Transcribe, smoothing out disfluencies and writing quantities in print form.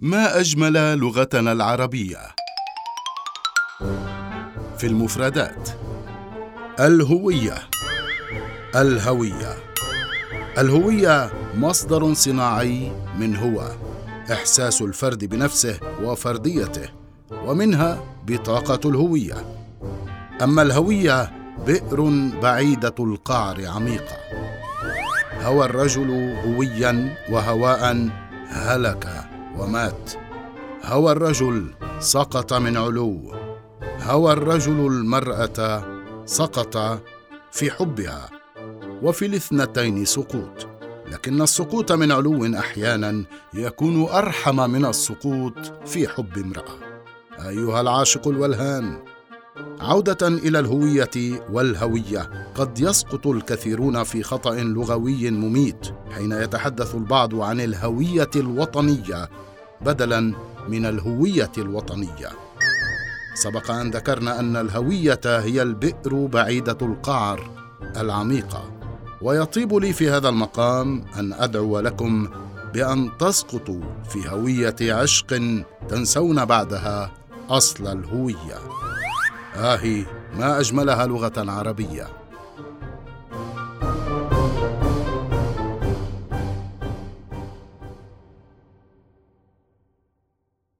ما أجمل لغتنا العربية. في المفردات: الهوية. الهوية. الهوية مصدر صناعي من هو، إحساس الفرد بنفسه وفرديته، ومنها بطاقة الهوية. أما الهوية بئر بعيدة القعر عميقة. هوى الرجل هويا وهواء هلك ومات. هوى الرجل سقط من علو. هوى الرجل المرأة سقط في حبها، وفي الاثنتين سقوط، لكن السقوط من علو أحيانا يكون أرحم من السقوط في حب امرأة. أيها العاشق الولهان، عودة إلى الهوية والهوية، قد يسقط الكثيرون في خطأ لغوي مميت حين يتحدث البعض عن الهوية الوطنية بدلاً من الهوية الوطنية. سبق أن ذكرنا أن الهوية هي البئر بعيدة القعر العميقة، ويطيب لي في هذا المقام أن أدعو لكم بأن تسقطوا في هوية عشق تنسون بعدها أصل الهوية. آه، ما أجملها لغة عربية.